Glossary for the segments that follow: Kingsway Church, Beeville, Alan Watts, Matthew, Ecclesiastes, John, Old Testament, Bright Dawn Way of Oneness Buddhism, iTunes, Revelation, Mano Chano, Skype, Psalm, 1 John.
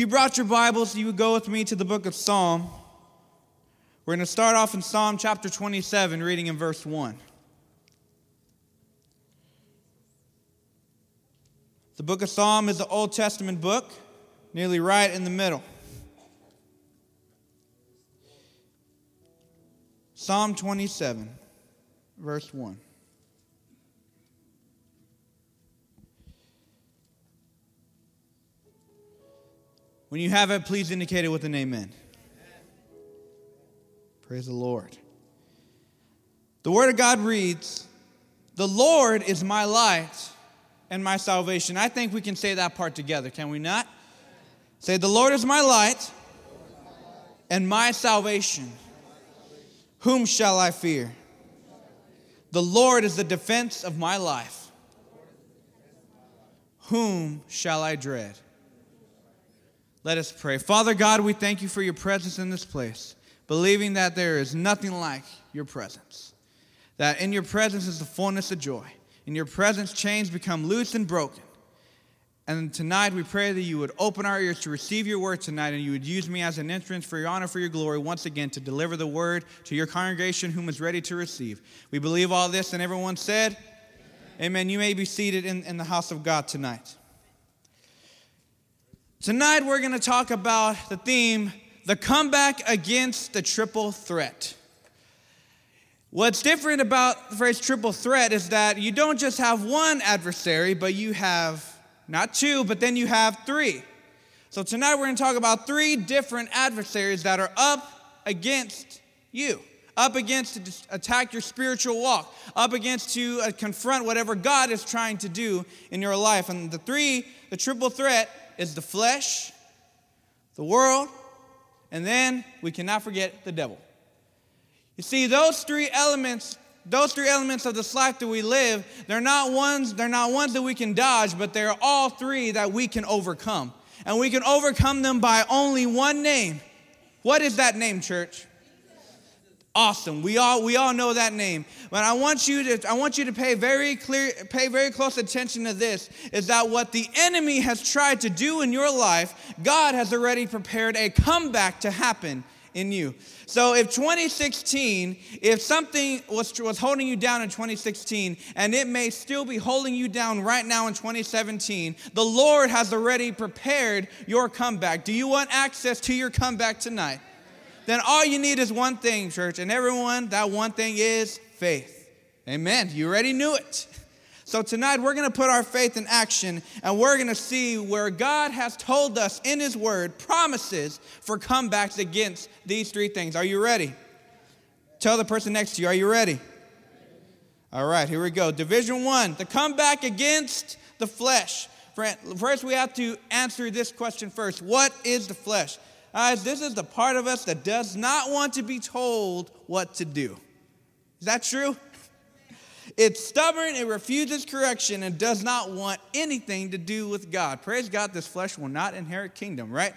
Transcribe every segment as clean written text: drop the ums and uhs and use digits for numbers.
If you brought your Bibles, you would go with me to the book of Psalm. We're going to start off in Psalm chapter 27, reading in verse 1. The book of Psalm is the Old Testament book, nearly right in the middle. Psalm 27, verse 1. When you have it, please indicate it with an amen. Praise the Lord. The Word of God reads, "The Lord is my light and my salvation." I think we can say that part together, can we not? Say, "The Lord is my light and my salvation. Whom shall I fear? The Lord is the defense of my life. Whom shall I dread?" Let us pray. Father God, we thank you for your presence in this place, believing that there is nothing like your presence, that in your presence is the fullness of joy. In your presence, chains become loose and broken. And tonight we pray that you would open our ears to receive your word tonight, and you would use me as an instrument for your honor, for your glory, once again to deliver the word to your congregation whom is ready to receive. We believe all this, and everyone said, amen. Amen. You may be seated in the house of God tonight. Tonight we're going to talk about the theme, the comeback against the triple threat. What's different about the phrase triple threat is that you don't just have one adversary, but you have not two, but then you have three. So tonight we're going to talk about three different adversaries that are up against you, up against to attack your spiritual walk, up against to confront whatever God is trying to do in your life. And the triple threat is the flesh, the world, and then we cannot forget the devil. You see, those three elements of this life that we live, they're not ones that we can dodge, but they're all three that we can overcome. And we can overcome them by only one name. What is that name, church? Awesome. We all know that name. But I want you to pay very close attention to this, is that what the enemy has tried to do in your life, God has already prepared a comeback to happen in you. So if 2016, if something was holding you down in 2016, and it may still be holding you down right now in 2017, the Lord has already prepared your comeback. Do you want access to your comeback tonight? Then all you need is one thing, church, and everyone, that one thing is faith. Amen. You already knew it. So tonight we're going to put our faith in action, and we're going to see where God has told us in His Word promises for comebacks against these three things. Are you ready? Tell the person next to you, are you ready? All right, here we go. Division 1, the comeback against the flesh. First, we have to answer this question first. What is the flesh? Guys, this is the part of us that does not want to be told what to do. Is that true? It's stubborn, it refuses correction, and does not want anything to do with God. Praise God, this flesh will not inherit kingdom, right?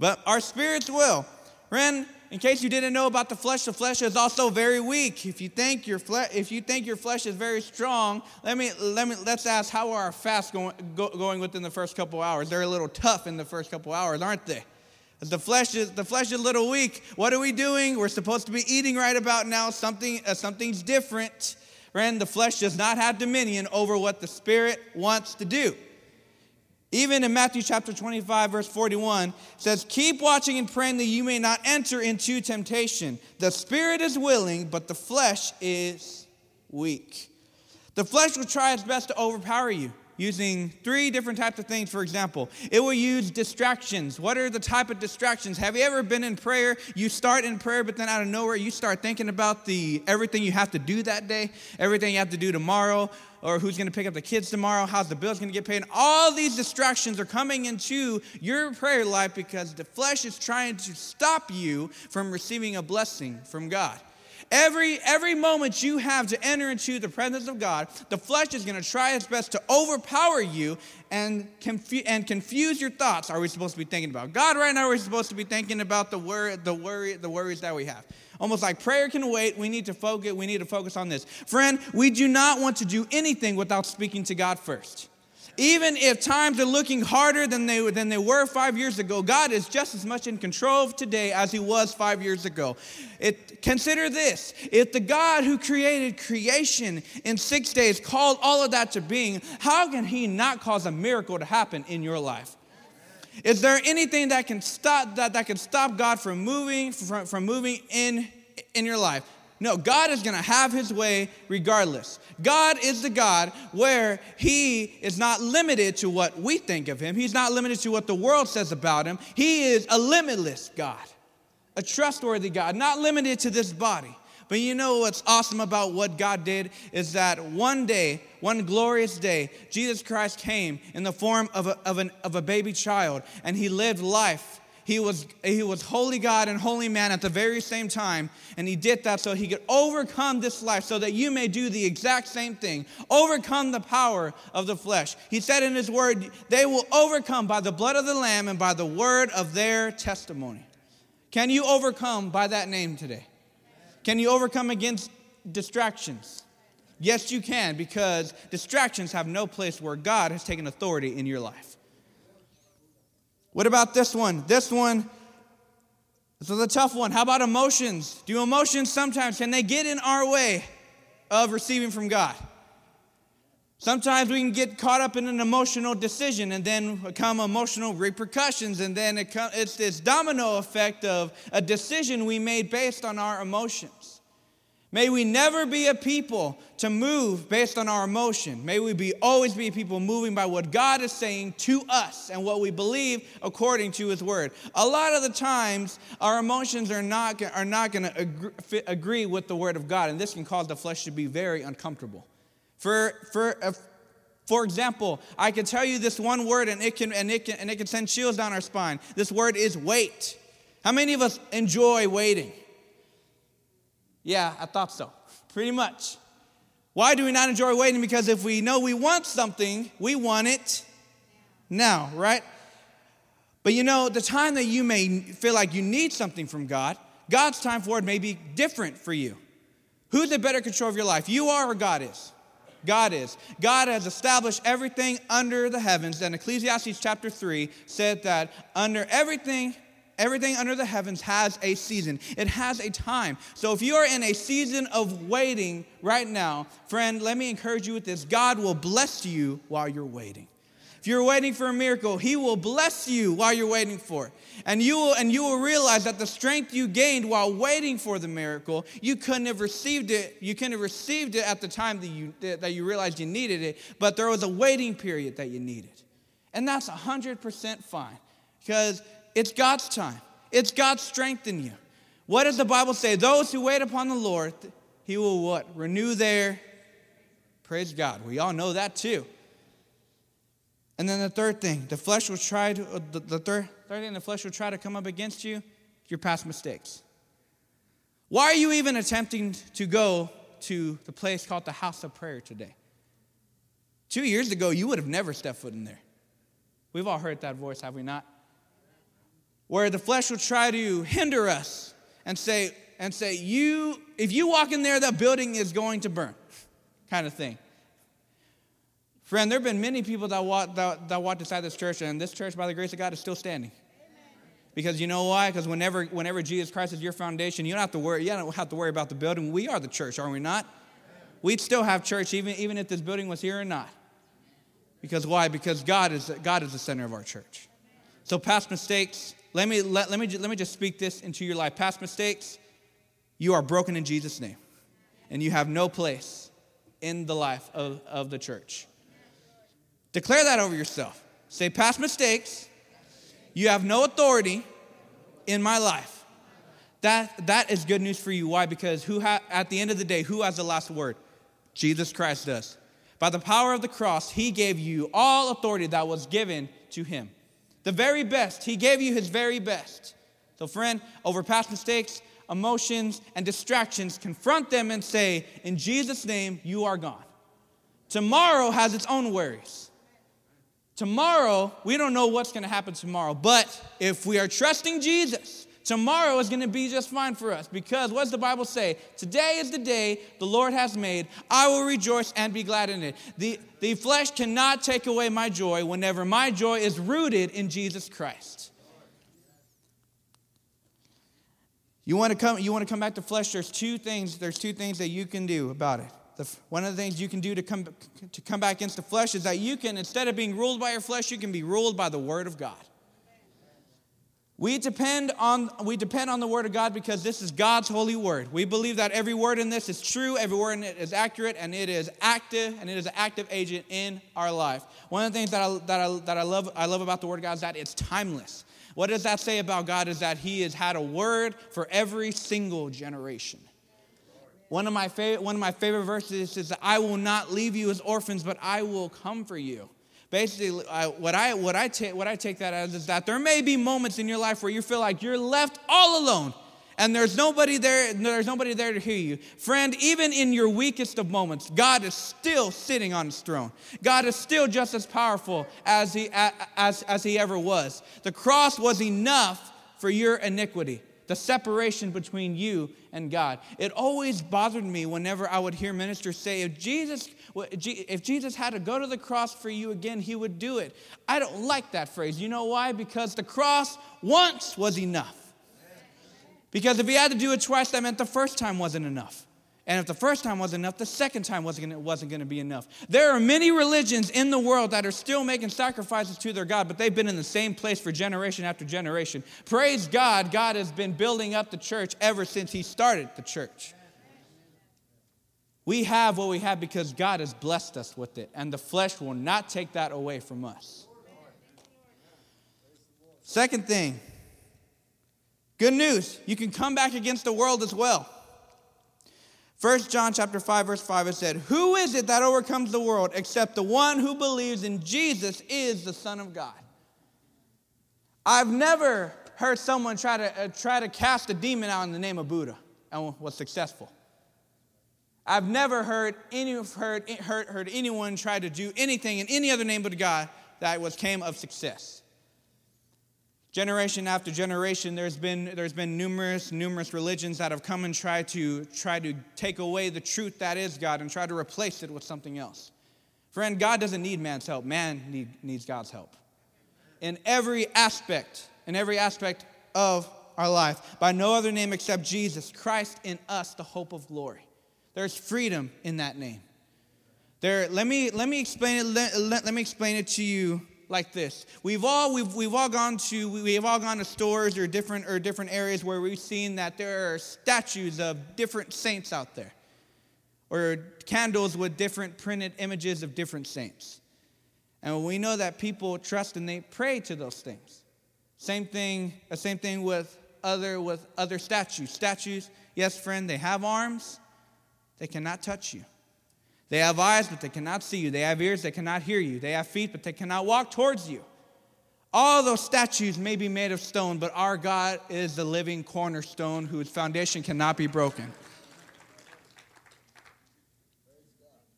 But our spirits will. Friend, in case you didn't know about the flesh is also very weak. If you think your flesh is very strong, let's ask, how are our fasts going within the first couple hours? They're a little tough in the first couple hours, aren't they? The flesh is a little weak. What are we doing? We're supposed to be eating right about now. Something's different. Friend, the flesh does not have dominion over what the Spirit wants to do. Even in Matthew chapter 25, verse 41, it says, "Keep watching and praying that you may not enter into temptation. The Spirit is willing, but the flesh is weak." The flesh will try its best to overpower you, using three different types of things. For example, it will use distractions. What are the type of distractions? Have you ever been in prayer? You start in prayer, but then out of nowhere, you start thinking about everything you have to do that day, everything you have to do tomorrow, or who's going to pick up the kids tomorrow, how's the bills going to get paid. And all these distractions are coming into your prayer life because the flesh is trying to stop you from receiving a blessing from God. Every moment you have to enter into the presence of God, the flesh is going to try its best to overpower you and confuse your thoughts. Are we supposed to be thinking about God right now? Or are we supposed to be thinking about the worries that we have? Almost like prayer can wait. We need to focus on this. Friend, we do not want to do anything without speaking to God first. Even if times are looking harder than they were 5 years ago, God is just as much in control of today as he was 5 years ago. Consider this. If the God who created creation in 6 days called all of that to being, how can he not cause a miracle to happen in your life? Is there anything that can stop God from moving in your life? No, God is going to have his way regardless. God is the God where he is not limited to what we think of him. He's not limited to what the world says about him. He is a limitless God, a trustworthy God, not limited to this body. But you know what's awesome about what God did is that one day, one glorious day, Jesus Christ came in the form of a baby child, and he lived life. He was holy God and holy man at the very same time, and he did that so he could overcome this life so that you may do the exact same thing, overcome the power of the flesh. He said in his word, they will overcome by the blood of the Lamb and by the word of their testimony. Can you overcome by that name today? Can you overcome against distractions? Yes, you can, because distractions have no place where God has taken authority in your life. What about this one? This is a tough one. How about emotions? Do emotions sometimes, can they get in our way of receiving from God? Sometimes we can get caught up in an emotional decision, and then come emotional repercussions, and then it's this domino effect of a decision we made based on our emotions. May we never be a people to move based on our emotion. May we always be people moving by what God is saying to us and what we believe according to his word. A lot of the times, our emotions are not going to agree with the word of God, and this can cause the flesh to be very uncomfortable. For example, I can tell you this one word, and it can send chills down our spine. This word is wait. How many of us enjoy waiting? Yeah, I thought so. Pretty much. Why do we not enjoy waiting? Because if we know we want something, we want it now, right? But you know, the time that you may feel like you need something from God, God's time for it may be different for you. Who's in better control of your life? You are or God is? God is. God has established everything under the heavens. And Ecclesiastes chapter 3 said that under everything under the heavens has a season. It has a time. So if you are in a season of waiting right now, friend, let me encourage you with this. God will bless you while you're waiting. If you're waiting for a miracle, he will bless you while you're waiting for it. And you will realize that the strength you gained while waiting for the miracle, you couldn't have received it at the time that you realized you needed it, but there was a waiting period that you needed. And that's 100% fine, because it's God's time. It's God's strength in you. What does the Bible say? Those who wait upon the Lord, he will what? Renew their, praise God. We all know that too. And then the third thing, the flesh will try to come up against you, your past mistakes. Why are you even attempting to go to the place called the house of prayer today? 2 years ago, you would have never stepped foot in there. We've all heard that voice, have we not? Where the flesh will try to hinder us and say, if you walk in there, that building is going to burn, kind of thing. Friend, there have been many people that walked inside this church, and this church, by the grace of God, is still standing. Amen. Because you know why? Because whenever Jesus Christ is your foundation, you don't have to worry about the building. We are the church, are we not? Amen. We'd still have church even if this building was here or not. Because why? Because God is the center of our church. So past mistakes, let me just speak this into your life. Past mistakes, you are broken in Jesus' name, and you have no place in the life of the church. Declare that over yourself. Say, past mistakes, you have no authority in my life. That is good news for you. Why? Because at the end of the day, who has the last word? Jesus Christ does. By the power of the cross, he gave you all authority that was given to him. The very best. He gave you his very best. So friend, over past mistakes, emotions, and distractions, confront them and say, in Jesus' name, you are gone. Tomorrow has its own worries. Tomorrow, we don't know what's going to happen tomorrow, but if we are trusting Jesus, Tomorrow is going to be just fine for us because what does the Bible say? Today is the day the Lord has made. I will rejoice and be glad in it. The flesh cannot take away my joy whenever my joy is rooted in Jesus Christ. You want to come back to flesh? There's two things that you can do about it. One of the things you can do to come back against the flesh is that you can, instead of being ruled by your flesh, you can be ruled by the Word of God. We depend on the Word of God because this is God's holy Word. We believe that every word in this is true, every word in it is accurate, and it is active, and it is an active agent in our life. One of the things that I love about the Word of God is that it's timeless. What does that say about God is that he has had a word for every single generation. One of my favorite verses is that I will not leave you as orphans, but I will come for you. Basically, what I take that as is that there may be moments in your life where you feel like you're left all alone and there's nobody there to hear you. Friend, even in your weakest of moments, God is still sitting on his throne. God is still just as powerful as he ever was. The cross was enough for your iniquity, the separation between you and God. It always bothered me whenever I would hear ministers say, if Jesus had to go to the cross for you again, he would do it. I don't like that phrase. You know why? Because the cross once was enough. Because if he had to do it twice, that meant the first time wasn't enough. And if the first time wasn't enough, the second time wasn't going to be enough. There are many religions in the world that are still making sacrifices to their God, but they've been in the same place for generation after generation. Praise God, God has been building up the church ever since he started the church. We have what we have because God has blessed us with it, and the flesh will not take that away from us. Second thing. Good news, you can come back against the world as well. 1 John chapter 5, verse 5, it said, "Who is it that overcomes the world except the one who believes in Jesus is the Son of God?" I've never heard someone try to cast a demon out in the name of Buddha and was successful. I've never heard anyone try to do anything in any other name but God that came of success. Generation after generation, there's been numerous religions that have come and try to take away the truth that is God and try to replace it with something else. Friend, God doesn't need man's help. Man needs God's help in every aspect of our life. By no other name except Jesus Christ in us, the hope of glory. There's freedom in that name. Let me explain it to you. Like this, we've all gone to stores or different areas where we've seen that there are statues of different saints out there, or candles with different printed images of different saints, and we know that people trust and they pray to those things. Same thing with other statues. Statues, yes, friend, they have arms, they cannot touch you. They have eyes, but they cannot see you. They have ears, they cannot hear you. They have feet, but they cannot walk towards you. All those statues may be made of stone, but our God is the living cornerstone whose foundation cannot be broken.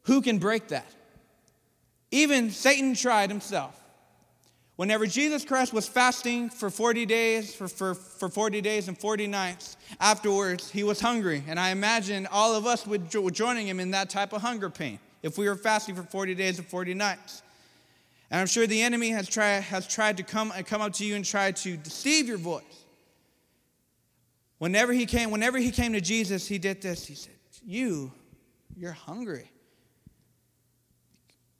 Who can break that? Even Satan tried himself. Whenever Jesus Christ was fasting for 40 days, for 40 days and 40 nights, afterwards he was hungry. And I imagine all of us would joining him in that type of hunger pain if we were fasting for 40 days and 40 nights. And I'm sure the enemy has tried to come up to you and try to deceive your voice. Whenever he came to Jesus, he did this. He said, "You're hungry.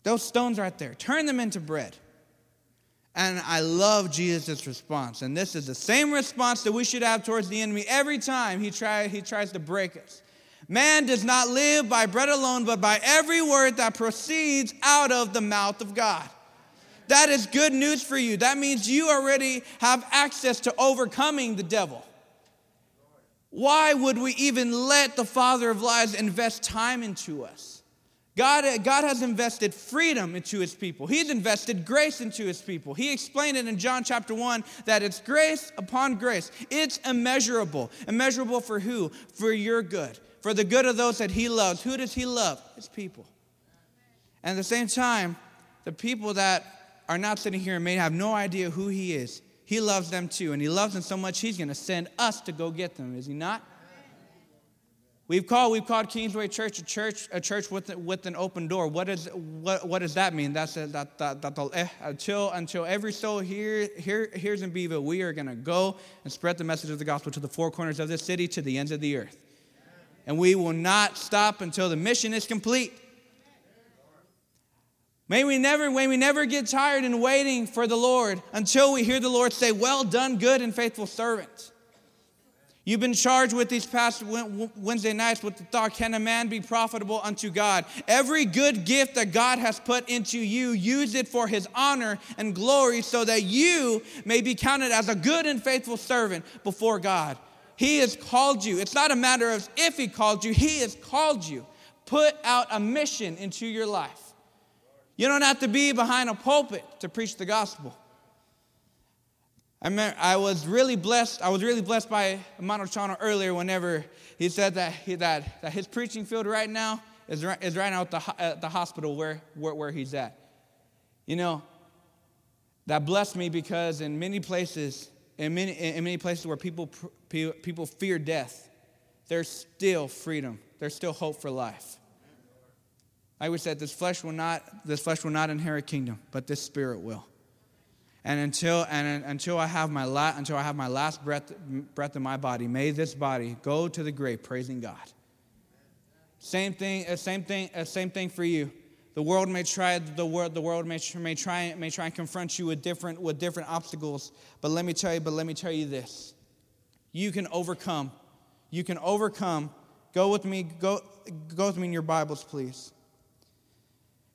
Those stones right there, turn them into bread." And I love Jesus' response. And this is the same response that we should have towards the enemy every time he tries to break us. Man does not live by bread alone, but by every word that proceeds out of the mouth of God. That is good news for you. That means you already have access to overcoming the devil. Why would we even let the Father of lies invest time into us? God has invested freedom into his people. He's invested grace into his people. He explained it in John chapter 1 that it's grace upon grace. It's immeasurable. Immeasurable for who? For your good. For the good of those that he loves. Who does he love? His people. And at the same time, the people that are not sitting here may have no idea who he is. He loves them too, and He loves them so much, He's going to send us to go get them, is He not? We've called Kingsway Church a church with an open door. What does that mean? That's until every soul hears in Beeville, we are going to go and spread the message of the gospel to the four corners of this city, to the ends of the earth. And we will not stop until the mission is complete. May we never get tired in waiting for the Lord until we hear the Lord say, "Well done, good and faithful servant." You've been charged with these past Wednesday nights with the thought, can a man be profitable unto God? Every good gift that God has put into you, use it for His honor and glory so that you may be counted as a good and faithful servant before God. He has called you. It's not a matter of if He called you. He has called you. Put out a mission into your life. You don't have to be behind a pulpit to preach the gospel. I remember I was really blessed by Mano Chano earlier whenever he said that his preaching field right now is right now at the hospital where he's at. You know, that blessed me because in many places where people fear death, there's still freedom. There's still hope for life. Like we said, this flesh will not inherit kingdom, but this spirit will. And until I have my last breath in my body, may this body go to the grave praising God. Same thing for you. The world may try and confront you with different obstacles. But let me tell you this: you can overcome. You can overcome. Go with me in your Bibles, please.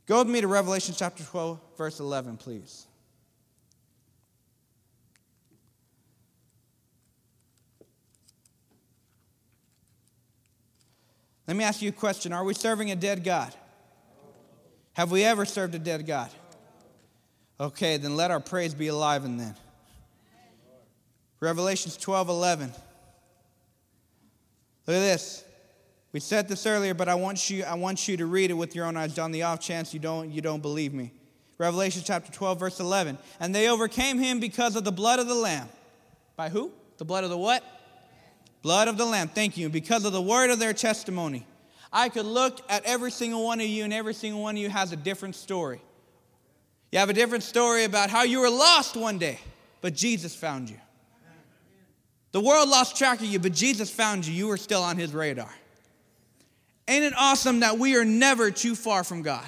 Go with me to Revelation chapter 12, verse 11, please. Let me ask you a question. Are we serving a dead God? Have we ever served a dead God? Okay, then let our praise be alive and then. Revelations 12:11. Look at this. We said this earlier, but I want you to read it with your own eyes on the off chance you don't believe me. Revelation chapter 12, verse 11. And they overcame him because of the blood of the Lamb. By who? The blood of the what? Blood of the Lamb, thank you. And because of the word of their testimony, I could look at every single one of you, and every single one of you has a different story. You have a different story about how you were lost one day, but Jesus found you. The world lost track of you, but Jesus found you. You were still on His radar. Ain't it awesome that we are never too far from God?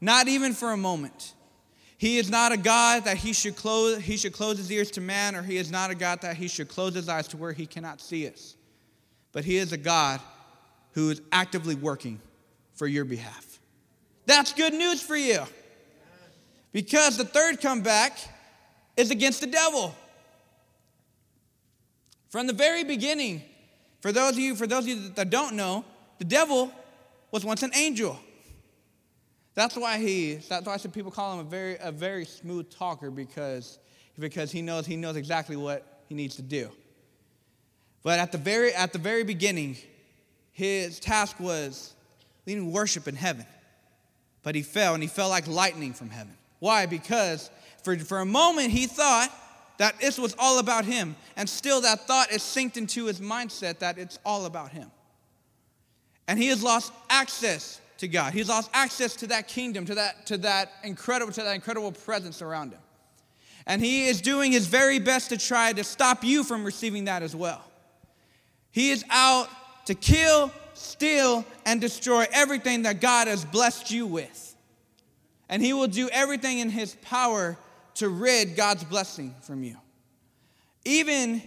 Not even for a moment. He is not a God that he should close his ears to man, or he is not a God that he should close his eyes to where he cannot see us. But he is a God who is actively working for your behalf. That's good news for you. Because the third comeback is against the devil. From the very beginning, for those of you that don't know, the devil was once an angel. That's why some people call him a very smooth talker, because he knows exactly what he needs to do. But at the very beginning, his task was leading worship in heaven. But he fell, and he fell like lightning from heaven. Why? Because for a moment he thought that this was all about him, and still that thought is synced into his mindset that it's all about him. And he has lost access to God. He's lost access to that kingdom, to that incredible presence around him. And he is doing his very best to try to stop you from receiving that as well. He is out to kill, steal, and destroy everything that God has blessed you with. And he will do everything in his power to rid God's blessing from you. Even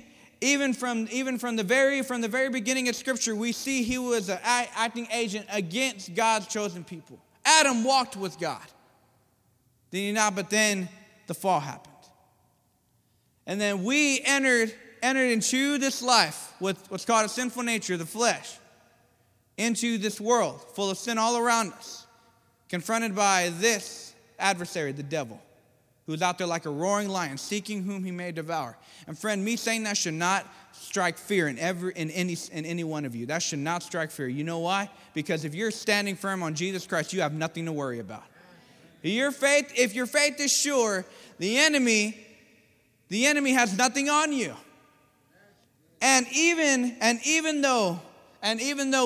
from the very beginning of Scripture, we see he was an acting agent against God's chosen people. Adam walked with God, did he not? But then the fall happened, and then we entered into this life with what's called a sinful nature, the flesh, into this world full of sin all around us, confronted by this adversary, the devil, who's out there like a roaring lion, seeking whom he may devour. And friend, me saying that should not strike fear in any one of you. That should not strike fear. You know why? Because if you're standing firm on Jesus Christ, you have nothing to worry about. If your faith is sure, the enemy The enemy has nothing on you. And even though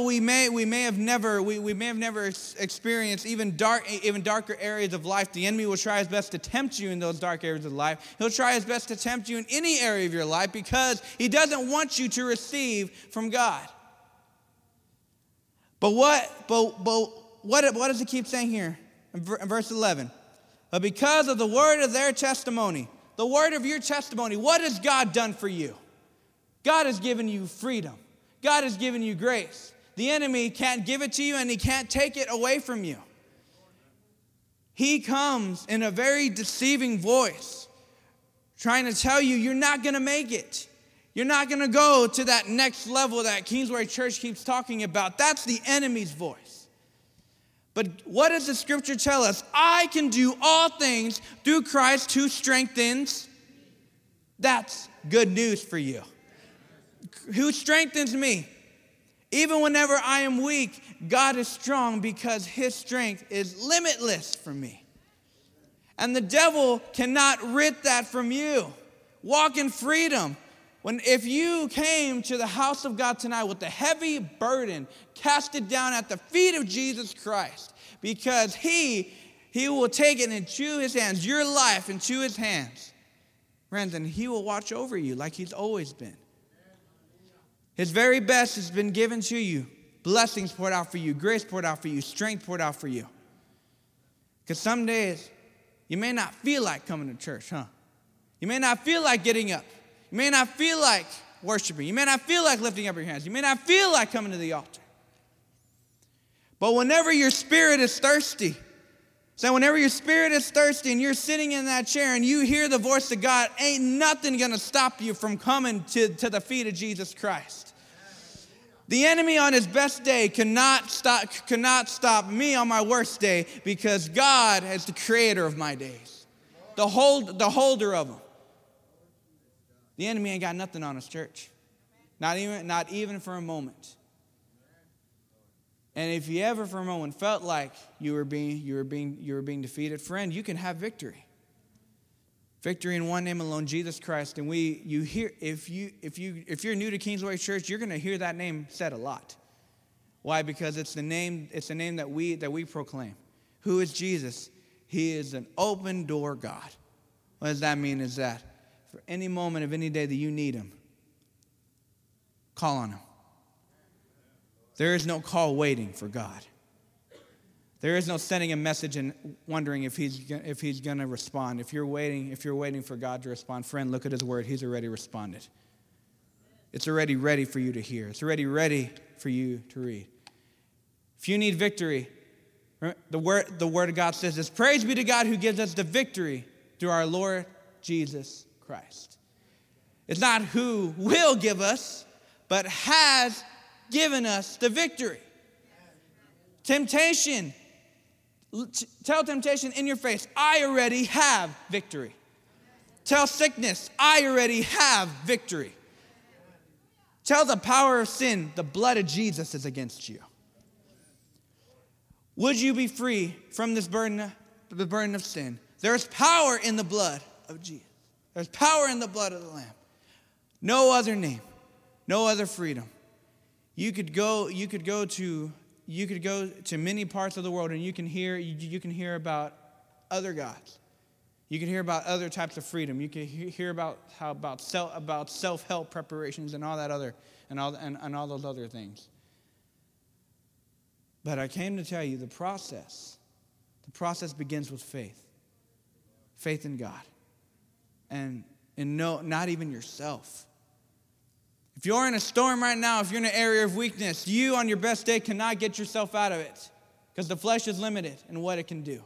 we may have never experienced even darker areas of life, the enemy will try his best to tempt you in those dark areas of life. He'll try his best to tempt you in any area of your life because he doesn't want you to receive from God. But what does he keep saying here in verse 11? But because of the word of their testimony, the word of your testimony, what has God done for you? God has given you freedom. God has given you grace. The enemy can't give it to you and he can't take it away from you. He comes in a very deceiving voice trying to tell you you're not going to make it. You're not going to go to that next level that Kingsway Church keeps talking about. That's the enemy's voice. But what does the scripture tell us? I can do all things through Christ who strengthens. That's good news for you. Who strengthens me? Even whenever I am weak, God is strong because his strength is limitless for me. And the devil cannot rid that from you. Walk in freedom. If you came to the house of God tonight with a heavy burden, cast it down at the feet of Jesus Christ because he will take it into his hands, your life into his hands. Friends, and he will watch over you like he's always been. His very best has been given to you. Blessings poured out for you. Grace poured out for you. Strength poured out for you. Because some days you may not feel like coming to church, huh? You may not feel like getting up. You may not feel like worshiping. You may not feel like lifting up your hands. You may not feel like coming to the altar. But whenever your spirit is thirsty, so whenever your spirit is thirsty and you're sitting in that chair and you hear the voice of God, ain't nothing going to stop you from coming to the feet of Jesus Christ. The enemy on his best day cannot stop me on my worst day because God is the creator of my days, the holder of them. The enemy ain't got nothing on us, church. Not even for a moment. And if you ever for a moment felt like you were being defeated, friend, you can have victory. Victory in one name alone, Jesus Christ. And if you're new to Kingsway Church, you're gonna hear that name said a lot. Why? Because it's the name that we proclaim. Who is Jesus? He is an open door God. What does that mean? Is that for any moment of any day that you need him, call on him. There is no call waiting for God. There is no sending a message and wondering if he's going to respond. If you're waiting for God to respond, friend, look at his word. He's already responded. It's already ready for you to hear. It's already ready for you to read. If you need victory, the word of God says this, praise be to God who gives us the victory through our Lord Jesus Christ. It's not who will give us, but has given us the victory. Temptation. Tell temptation in your face, I already have victory. Tell sickness, I already have victory. Tell the power of sin, the blood of Jesus is against you. Would you be free from this burden, the burden of sin? There's power in the blood of Jesus. There's power in the blood of the Lamb. No other name, no other freedom. You could go to many parts of the world and you can hear about other gods. You can hear about other types of freedom. You can hear about self-help preparations and all that other and all those other things. But I came to tell you the process begins with faith. Faith in God. And no, not even yourself. If you're in a storm right now, if you're in an area of weakness, you on your best day cannot get yourself out of it because the flesh is limited in what it can do.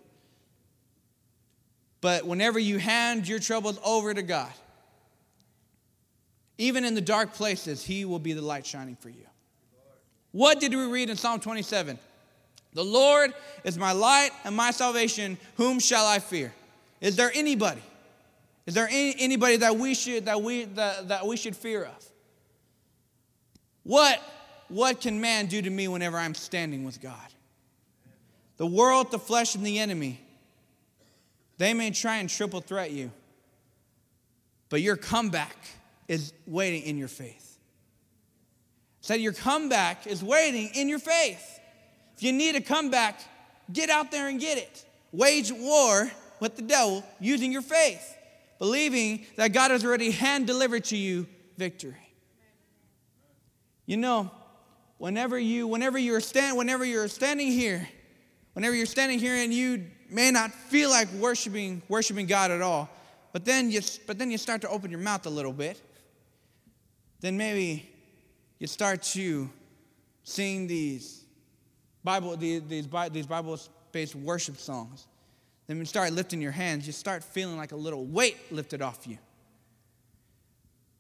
But whenever you hand your troubles over to God, even in the dark places, he will be the light shining for you. What did we read in Psalm 27? The Lord is my light and my salvation. Whom shall I fear? Is there anybody? Is there anybody that we should fear of? What can man do to me whenever I'm standing with God? The world, the flesh, and the enemy, they may try and triple threat you. But your comeback is waiting in your faith. So your comeback is waiting in your faith. If you need a comeback, get out there and get it. Wage war with the devil using your faith, believing that God has already hand-delivered to you victory. You know, whenever you're standing here and you may not feel like worshiping God at all, but then you start to open your mouth a little bit, then maybe you start to sing these Bible-based worship songs. Then you start lifting your hands. You start feeling like a little weight lifted off you.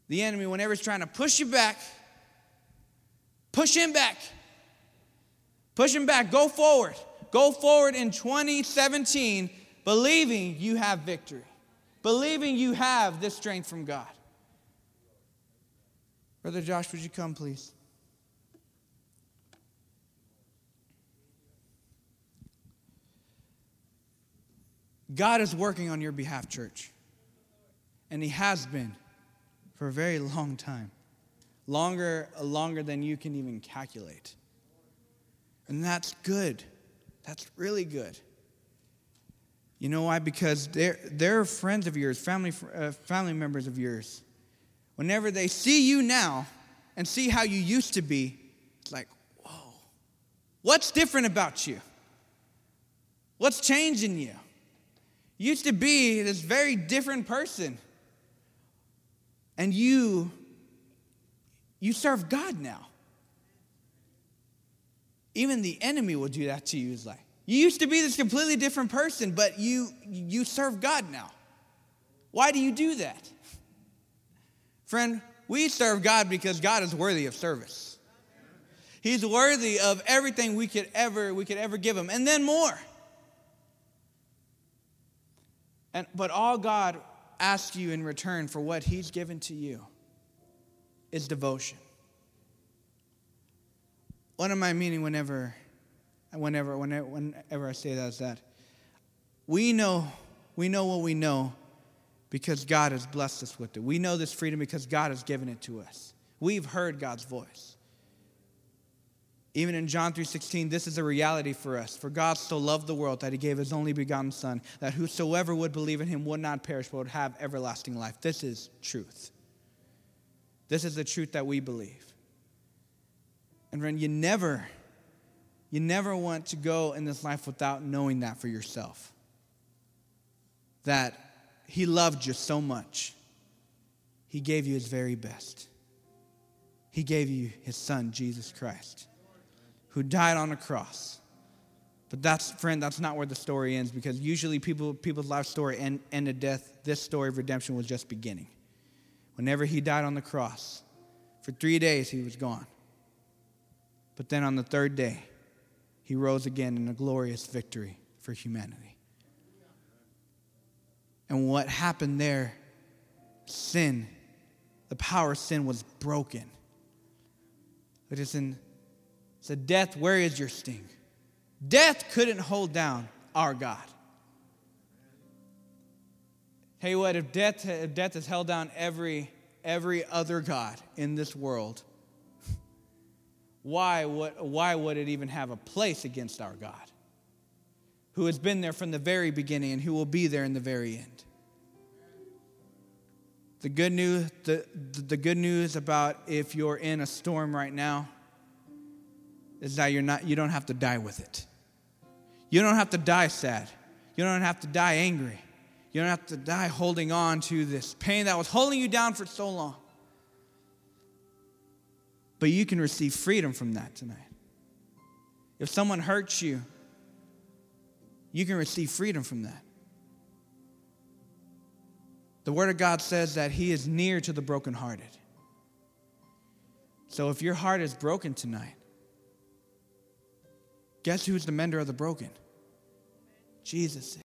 The enemy, whenever he's trying to push you back, push him back. Push him back. Go forward. Go forward in 2017, believing you have victory. Believing you have this strength from God. Brother Josh, would you come, please? God is working on your behalf, church. And he has been for a very long time. Longer than you can even calculate. And that's good. That's really good. You know why? Because they're friends of yours, family members of yours. Whenever they see you now and see how you used to be, it's like, whoa. What's different about you? What's changing you? You used to be this very different person. And you serve God now. Even the enemy will do that to you. It's like, you used to be this completely different person, but you serve God now. Why do you do that? Friend, we serve God because God is worthy of service. He's worthy of everything we could ever give him, and then more. But all God asks you in return for what he's given to you is devotion. What am I meaning whenever I say that is that we know what we know because God has blessed us with it. We know this freedom because God has given it to us. We've heard God's voice. Even in John 3:16, this is a reality for us. For God so loved the world that he gave his only begotten Son, that whosoever would believe in him would not perish but would have everlasting life. This is truth. This is the truth that we believe. And friend, you never want to go in this life without knowing that for yourself. That he loved you so much. He gave you his very best. He gave you his Son, Jesus Christ, who died on a cross. But that's not where the story ends, because usually people's life story end to death. This story of redemption was just beginning. Whenever he died on the cross, for 3 days he was gone. But then on the third day, he rose again in a glorious victory for humanity. And what happened there, sin, the power of sin was broken. It is in the death, where is your sting? Death couldn't hold down our God. Tell you what, if death has held down every other God in this world, why would it even have a place against our God, who has been there from the very beginning and who will be there in the very end? The good news about if you're in a storm right now is that you don't have to die with it. You don't have to die sad. You don't have to die angry. You don't have to die holding on to this pain that was holding you down for so long. But you can receive freedom from that tonight. If someone hurts you, you can receive freedom from that. The Word of God says that he is near to the brokenhearted. So if your heart is broken tonight, guess who's the mender of the broken? Jesus